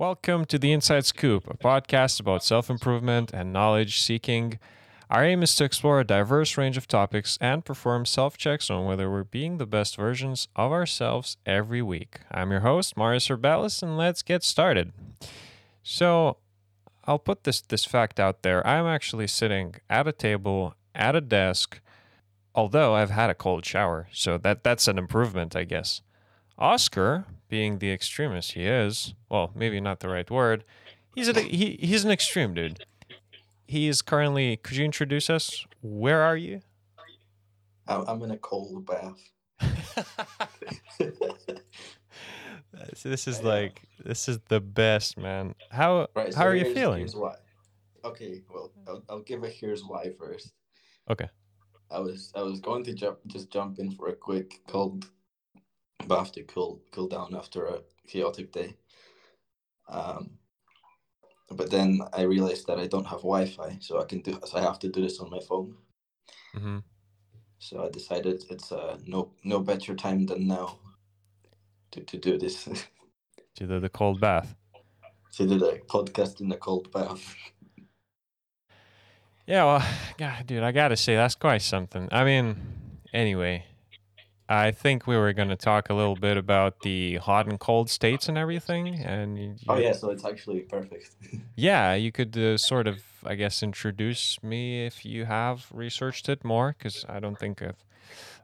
Welcome to The Inside Scoop, a podcast about self-improvement and knowledge-seeking. Our aim is to explore a diverse range of topics and perform self-checks on whether we're being the best versions of ourselves every week. I'm your host, Marius Herbalas, and let's get started. So, I'll put this fact out there. I'm actually sitting at a table, at a desk, although I've had a cold shower, so that's an improvement, I guess. Oskar, being the extremist he is, well, maybe not the right word, he's an extreme dude. He is currently, could you introduce us? Where are you? I'm in a cold bath. This is the best, man. How are you feeling? Here's why. Okay, well, I'll give a here's why first. Okay. I was going to jump in for a quick cold bath to cool down after a chaotic day, but then I realized that I don't have Wi-Fi, so I have to do this on my phone. Mm-hmm. So I decided it's no better time than now to do this. To do the cold bath. To do the podcast in the cold bath. Yeah, well, God, dude, I gotta say that's quite something. I mean, anyway. I think we were going to talk a little bit about the hot and cold states and everything. And so it's actually perfect. Yeah, you could sort of, I guess, introduce me if you have researched it more, because I don't think I've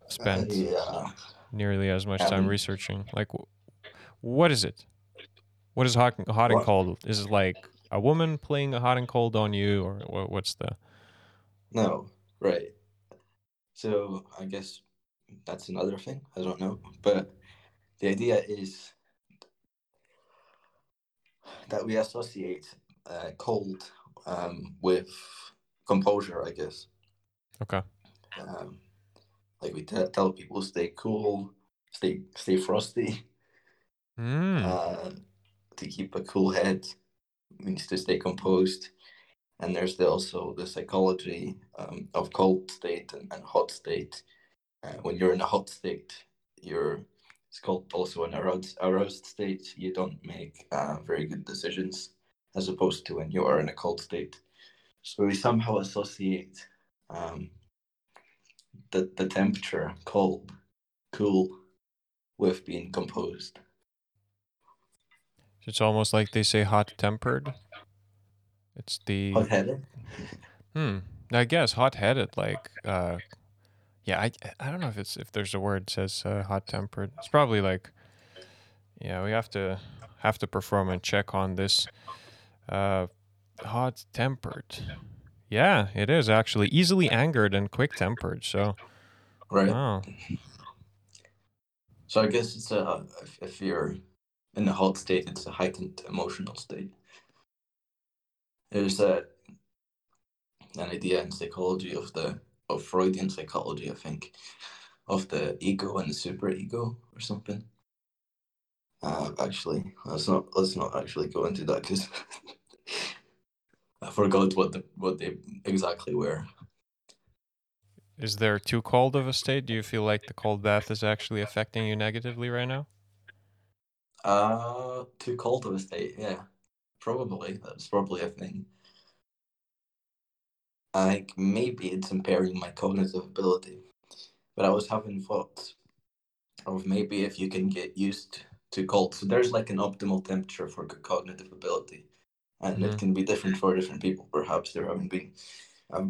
spent nearly as much time researching. Like, what is it? What is hot and cold? Is it like a woman playing a hot and cold on you, or what's the? No, right. So I guess that's another thing. I don't know. But the idea is that we associate cold with composure, I guess. Okay. Like we tell people stay cool, stay frosty. To keep a cool head means to stay composed. And there's also the psychology of cold state and hot state. When you're in a hot state, it's called also an aroused state. You don't make very good decisions, as opposed to when you are in a cold state. So we somehow associate the temperature, cold, cool, with being composed. It's almost like they say hot-tempered. It's the hot-headed. I guess hot-headed, like. Yeah, I don't know if there's a word that says hot-tempered. It's probably like, yeah, we have to perform a check on this. Hot-tempered. Yeah, it is actually easily angered and quick-tempered. So, right. Wow. So I guess it's if you're in a hot state, it's a heightened emotional state. There's an idea in psychology of Freudian psychology, I think, of the ego and the superego or something. Actually, let's not actually go into that, because I forgot what they exactly were. Is there too cold of a state? Do you feel like the cold bath is actually affecting you negatively right now? Too cold of a state, yeah. Probably. That's probably a thing. Like, maybe it's impairing my cognitive ability. But I was having thoughts of maybe if you can get used to cold. So there's like an optimal temperature for cognitive ability. And it can be different for different people, perhaps. I've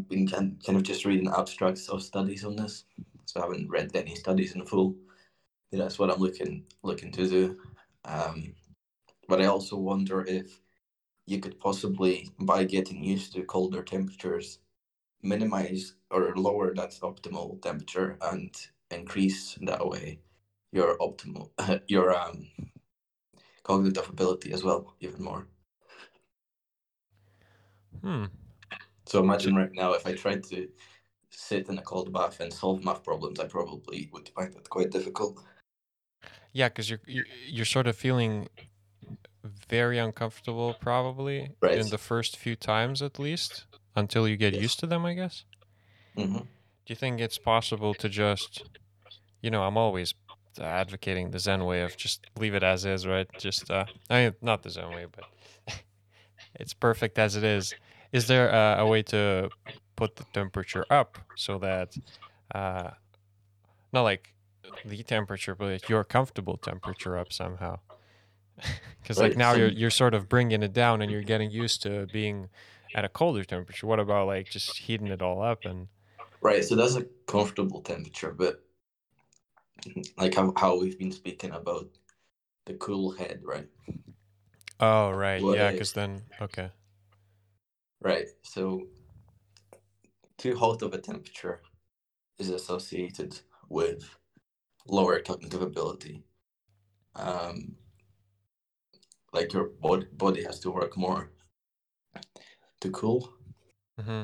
been kind of just reading abstracts of studies on this. So I haven't read any studies in full. That's what I'm looking to do. But I also wonder if you could possibly, by getting used to colder temperatures, minimize or lower that optimal temperature and increase that way your optimal cognitive ability as well, even more. So imagine right now, if I tried to sit in a cold bath and solve math problems, I probably would find that quite difficult. Yeah, because you're sort of feeling very uncomfortable, probably, right, in the first few times, at least, until you get used to them, I guess. Mm-hmm. Do you think it's possible to just, I'm always advocating the Zen way of just leave it as is, right? Just I mean, not the Zen way, but it's perfect as it is. Is there a way to put the temperature up so that not like the temperature, but your comfortable temperature up somehow? Because like now you're sort of bringing it down and you're getting used to being at a colder temperature. What about like just heating it all up and? Right, so that's a comfortable temperature, but like how we've been speaking about the cool head, right? Oh, right, but yeah, because then, okay. Right, so too hot of a temperature is associated with lower cognitive ability. Like your body has to work more to cool. Mm-hmm.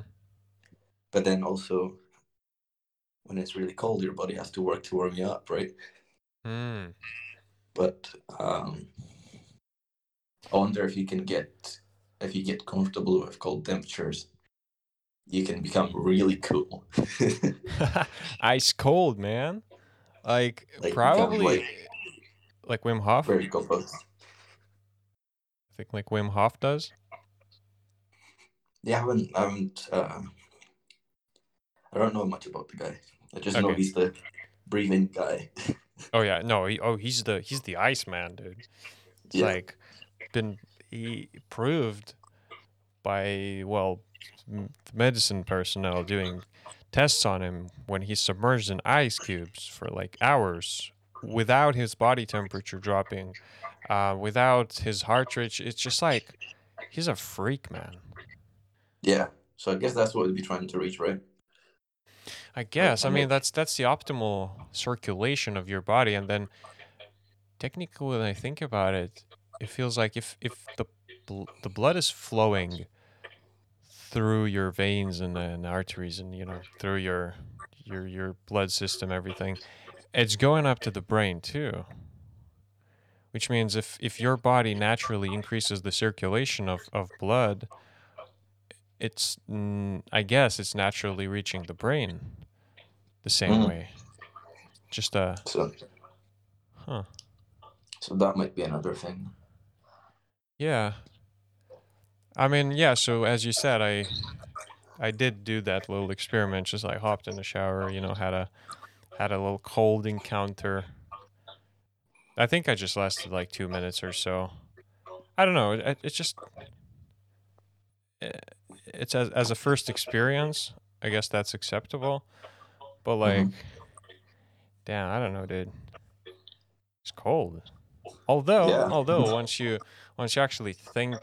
But then also, when it's really cold, your body has to work to warm you up, right? Mm. But I wonder if you get comfortable with cold temperatures, you can become really cool. Ice cold, man. Like probably like Wim Hof. Vertical pose. I think like Wim Hof does. Yeah, I don't know much about the guy. I just know he's the breathing guy. Oh yeah, no, he's the Iceman, dude. It's he proved by the medicine personnel doing tests on him when he's submerged in ice cubes for like hours without his body temperature dropping, without his heart rate. It's just like he's a freak, man. Yeah. So I guess that's what we'd be trying to reach, right? I guess. I mean, that's the optimal circulation of your body. And then technically, when I think about it, it feels like if the blood is flowing through your veins and arteries and, through your blood system, everything, it's going up to the brain too. Which means if your body naturally increases the circulation of blood, it's naturally reaching the brain the same way. Just So that might be another thing. Yeah. I mean, yeah, so as you said, I did do that little experiment, just like hopped in the shower, had a little cold encounter. I think I just lasted like 2 minutes or so. I don't know, it's just... It's as a first experience, I guess that's acceptable. But damn, I don't know, dude. It's cold. Although once you actually think,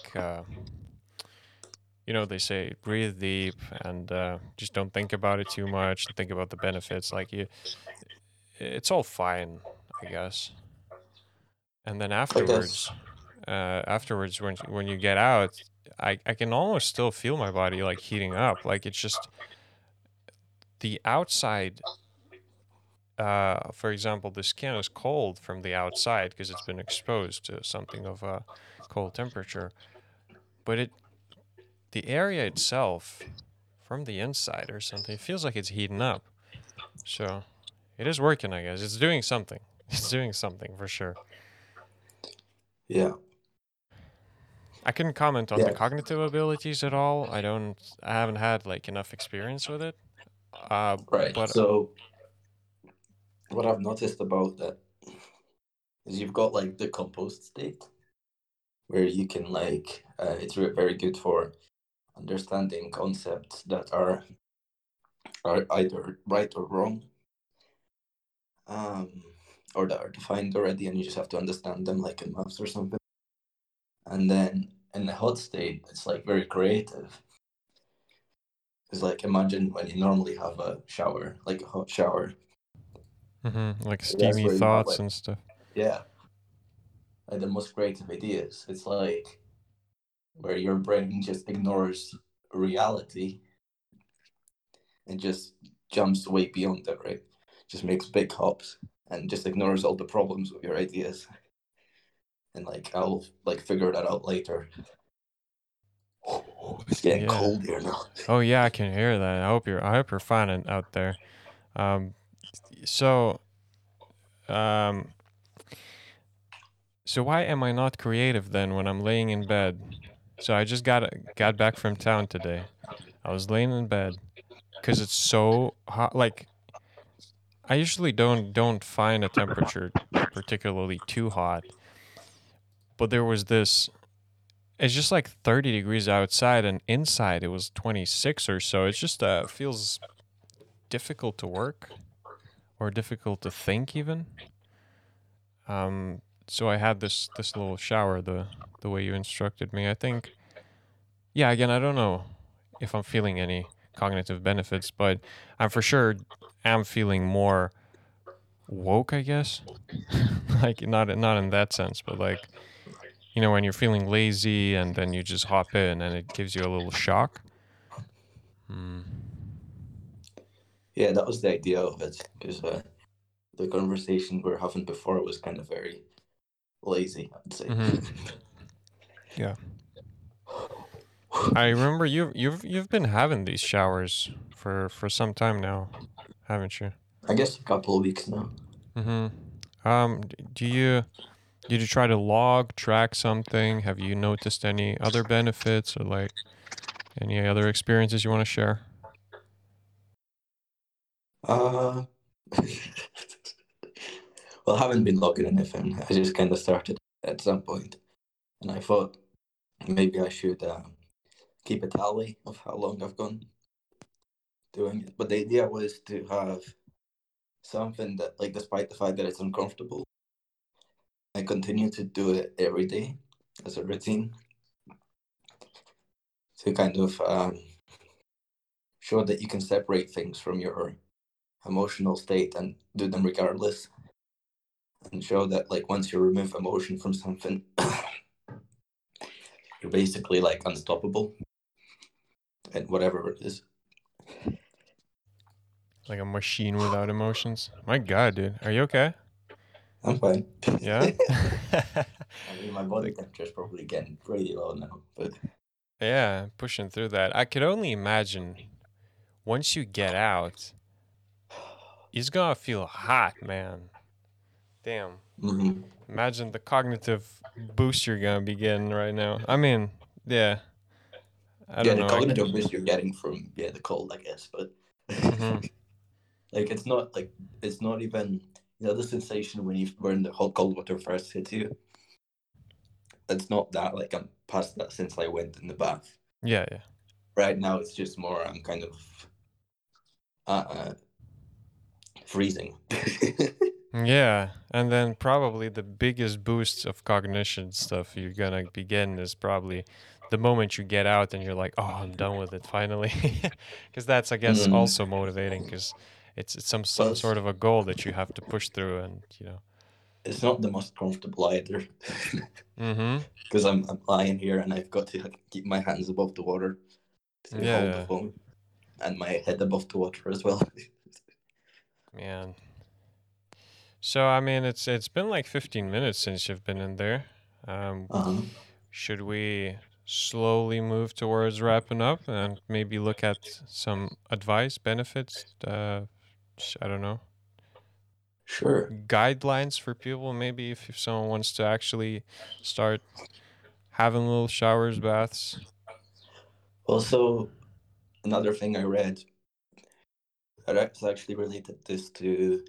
they say breathe deep and just don't think about it too much. Think about the benefits. It's all fine, I guess. And then afterwards, when you get out. I can almost still feel my body like heating up. Like it's just the outside, for example, the skin is cold from the outside because it's been exposed to something of a cold temperature. But the area itself from the inside or something, it feels like it's heating up. So it is working, I guess. It's doing something. It's doing something for sure. Yeah. I couldn't comment on the cognitive abilities at all. I haven't had enough experience with it. Right. But so what I've noticed about that is you've got the compost state where you can it's very good for understanding concepts that are either right or wrong, or that are defined already, and you just have to understand them like in maths or something. And then in the hot state, it's very creative. It's imagine when you normally have a shower, a hot shower. Mm-hmm. Steamy thoughts and stuff. Yeah. The most creative ideas. It's where your brain just ignores reality and just jumps way beyond it, right? Just makes big hops and just ignores all the problems with your ideas. And I'll figure that out later. Oh, it's getting cold here now. Oh yeah, I can hear that. I hope you're fine out there. So So why am I not creative then when I'm laying in bed? So I just got back from town today. I was laying in bed because it's so hot. Like, I usually don't find a temperature particularly too hot, but there was this. It's just like 30 degrees outside, and inside it was 26 or so. It's just feels difficult to work or difficult to think even. So I had this little shower the way you instructed me. I think, yeah, again, I don't know if I'm feeling any cognitive benefits, but I'm feeling more woke, I guess. Like not in that sense, but like, you know, when you're feeling lazy and then you just hop in and it gives you a little shock. Yeah, that was the idea of it, because the conversation we were having before was kind of very lazy, I'd say. Mm-hmm. Yeah. I remember you've been having these showers for some time now, haven't you? I guess a couple of weeks now. Mm-hmm. Did you try to track something? Have you noticed any other benefits or like any other experiences you want to share? Well, I haven't been logging anything. I just kind of started at some point, and I thought maybe I should keep a tally of how long I've gone doing it. But the idea was to have something that, like, despite the fact that it's uncomfortable, I continue to do it every day as a routine to kind of show that you can separate things from your emotional state and do them regardless, and show that, like, once you remove emotion from something, you're basically like unstoppable and whatever it is. Like a machine without emotions. My God, dude, are you okay? I'm fine. Yeah. I mean, my body temperature is probably getting pretty low now, but yeah, pushing through that. I could only imagine once you get out, it's gonna feel hot, man. Damn. Mm-hmm. Imagine the cognitive boost you're gonna be getting right now. I mean, yeah. I don't know. The cognitive boost you're getting from the cold, I guess, but mm-hmm. Like it's not even. You know, the sensation when the hot cold water first hits you, it's not that, like, I'm past that since I went in the bath. Yeah, yeah. Right now, it's just more, I'm kind of freezing. Yeah, and then probably the biggest boost of cognition stuff you're going to begin is probably the moment you get out and you're like, oh, I'm done with it, finally. Because that's, I guess, also motivating, because it's some sort of a goal that you have to push through, and you know, it's not the most comfortable either. Mm-hmm. Because I'm lying here and I've got to keep my hands above the water to hold the phone, and my head above the water as well. Man. So I mean, it's been like 15 minutes since you've been in there. Should we slowly move towards wrapping up and maybe look at some advice, benefits? I don't know. Sure. Guidelines for people, maybe if someone wants to actually start having little showers, baths. Also, another thing I read that's actually related this to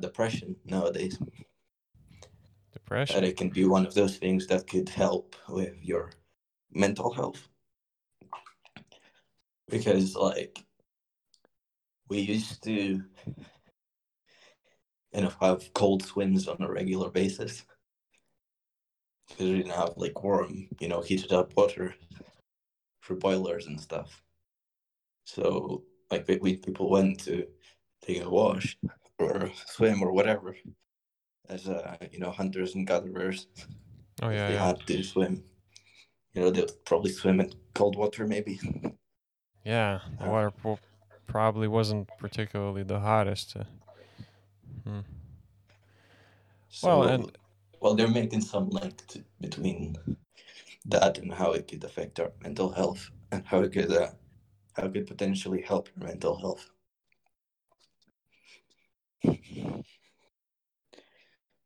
depression nowadays. Depression. That it can be one of those things that could help with your mental health. Because, like, we used to, have cold swims on a regular basis. Because we didn't have, like, warm, heated up water for boilers and stuff. So, like, people went to take a wash or swim or whatever as, hunters and gatherers. Oh, yeah. They had to swim. They'd probably swim in cold water, maybe. Yeah, the water pool probably wasn't particularly the hottest. So, well, they're making some link between that and how it could affect our mental health, and how it could potentially help your mental health.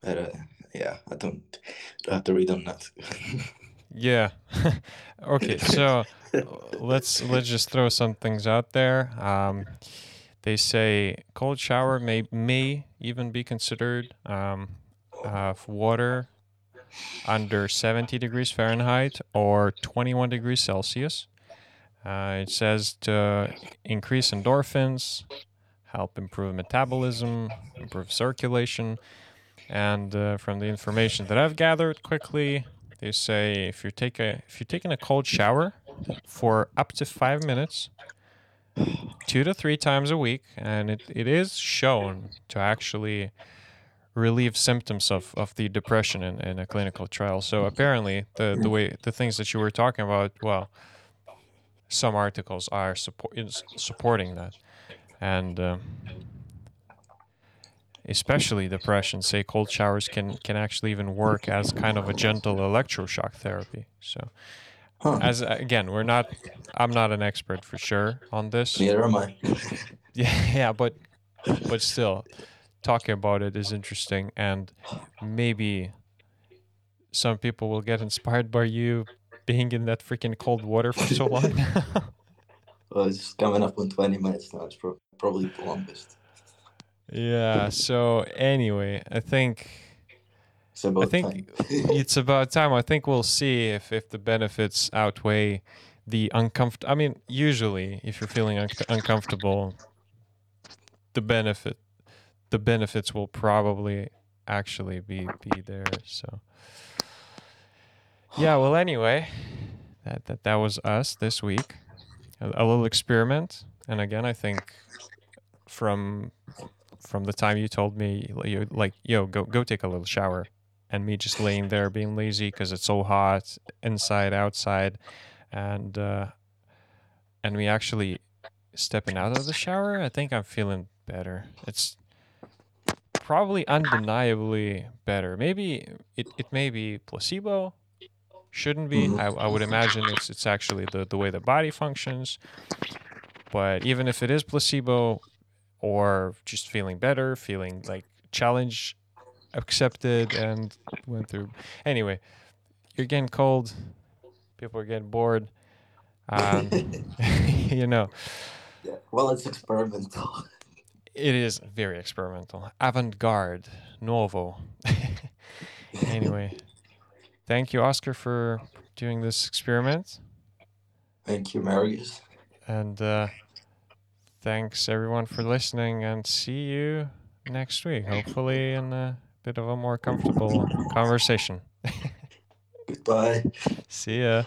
But yeah, I don't have to read on that. Yeah. Okay, so let's just throw some things out there. They say cold shower may even be considered for water under 70 degrees Fahrenheit or 21 degrees Celsius. It says to increase endorphins, help improve metabolism, improve circulation. And from the information that I've gathered quickly, they say if you're taking a cold shower for up to 5 minutes, 2 to 3 times a week, and it is shown to actually relieve symptoms of the depression in a clinical trial. So apparently the things that you were talking about, well, some articles are supporting that. And especially depression, say cold showers can actually even work as kind of a gentle electroshock therapy. So as again, I'm not an expert for sure on this. Neither am I. Yeah, but still talking about it is interesting, and maybe some people will get inspired by you being in that freaking cold water for so long. Well, it's coming up on 20 minutes now. It's probably the longest. Yeah, so anyway, I think it's about time. I think we'll see if the benefits outweigh the uncomfortable. I mean, usually if you're feeling uncomfortable, the benefits will probably actually be there. So yeah, well, anyway, that was us this week. A little experiment. And again, I think from the time you told me, you like, yo, go take a little shower, and me just laying there being lazy because it's so hot inside, outside, and we actually stepping out of the shower, I think I'm feeling better. It's probably undeniably better. Maybe it may be placebo, shouldn't be. I would imagine it's actually the way the body functions. But even if it is placebo, or just feeling better, feeling like challenge accepted and went through. Anyway, you're getting cold. People are getting bored. You know. Yeah, well, it's experimental. It is very experimental. Avant-garde. Novo. Anyway. Thank you, Oscar, for doing this experiment. Thank you, Marius. And... thanks, everyone, for listening, and see you next week, hopefully in a bit of a more comfortable conversation. Goodbye. See ya.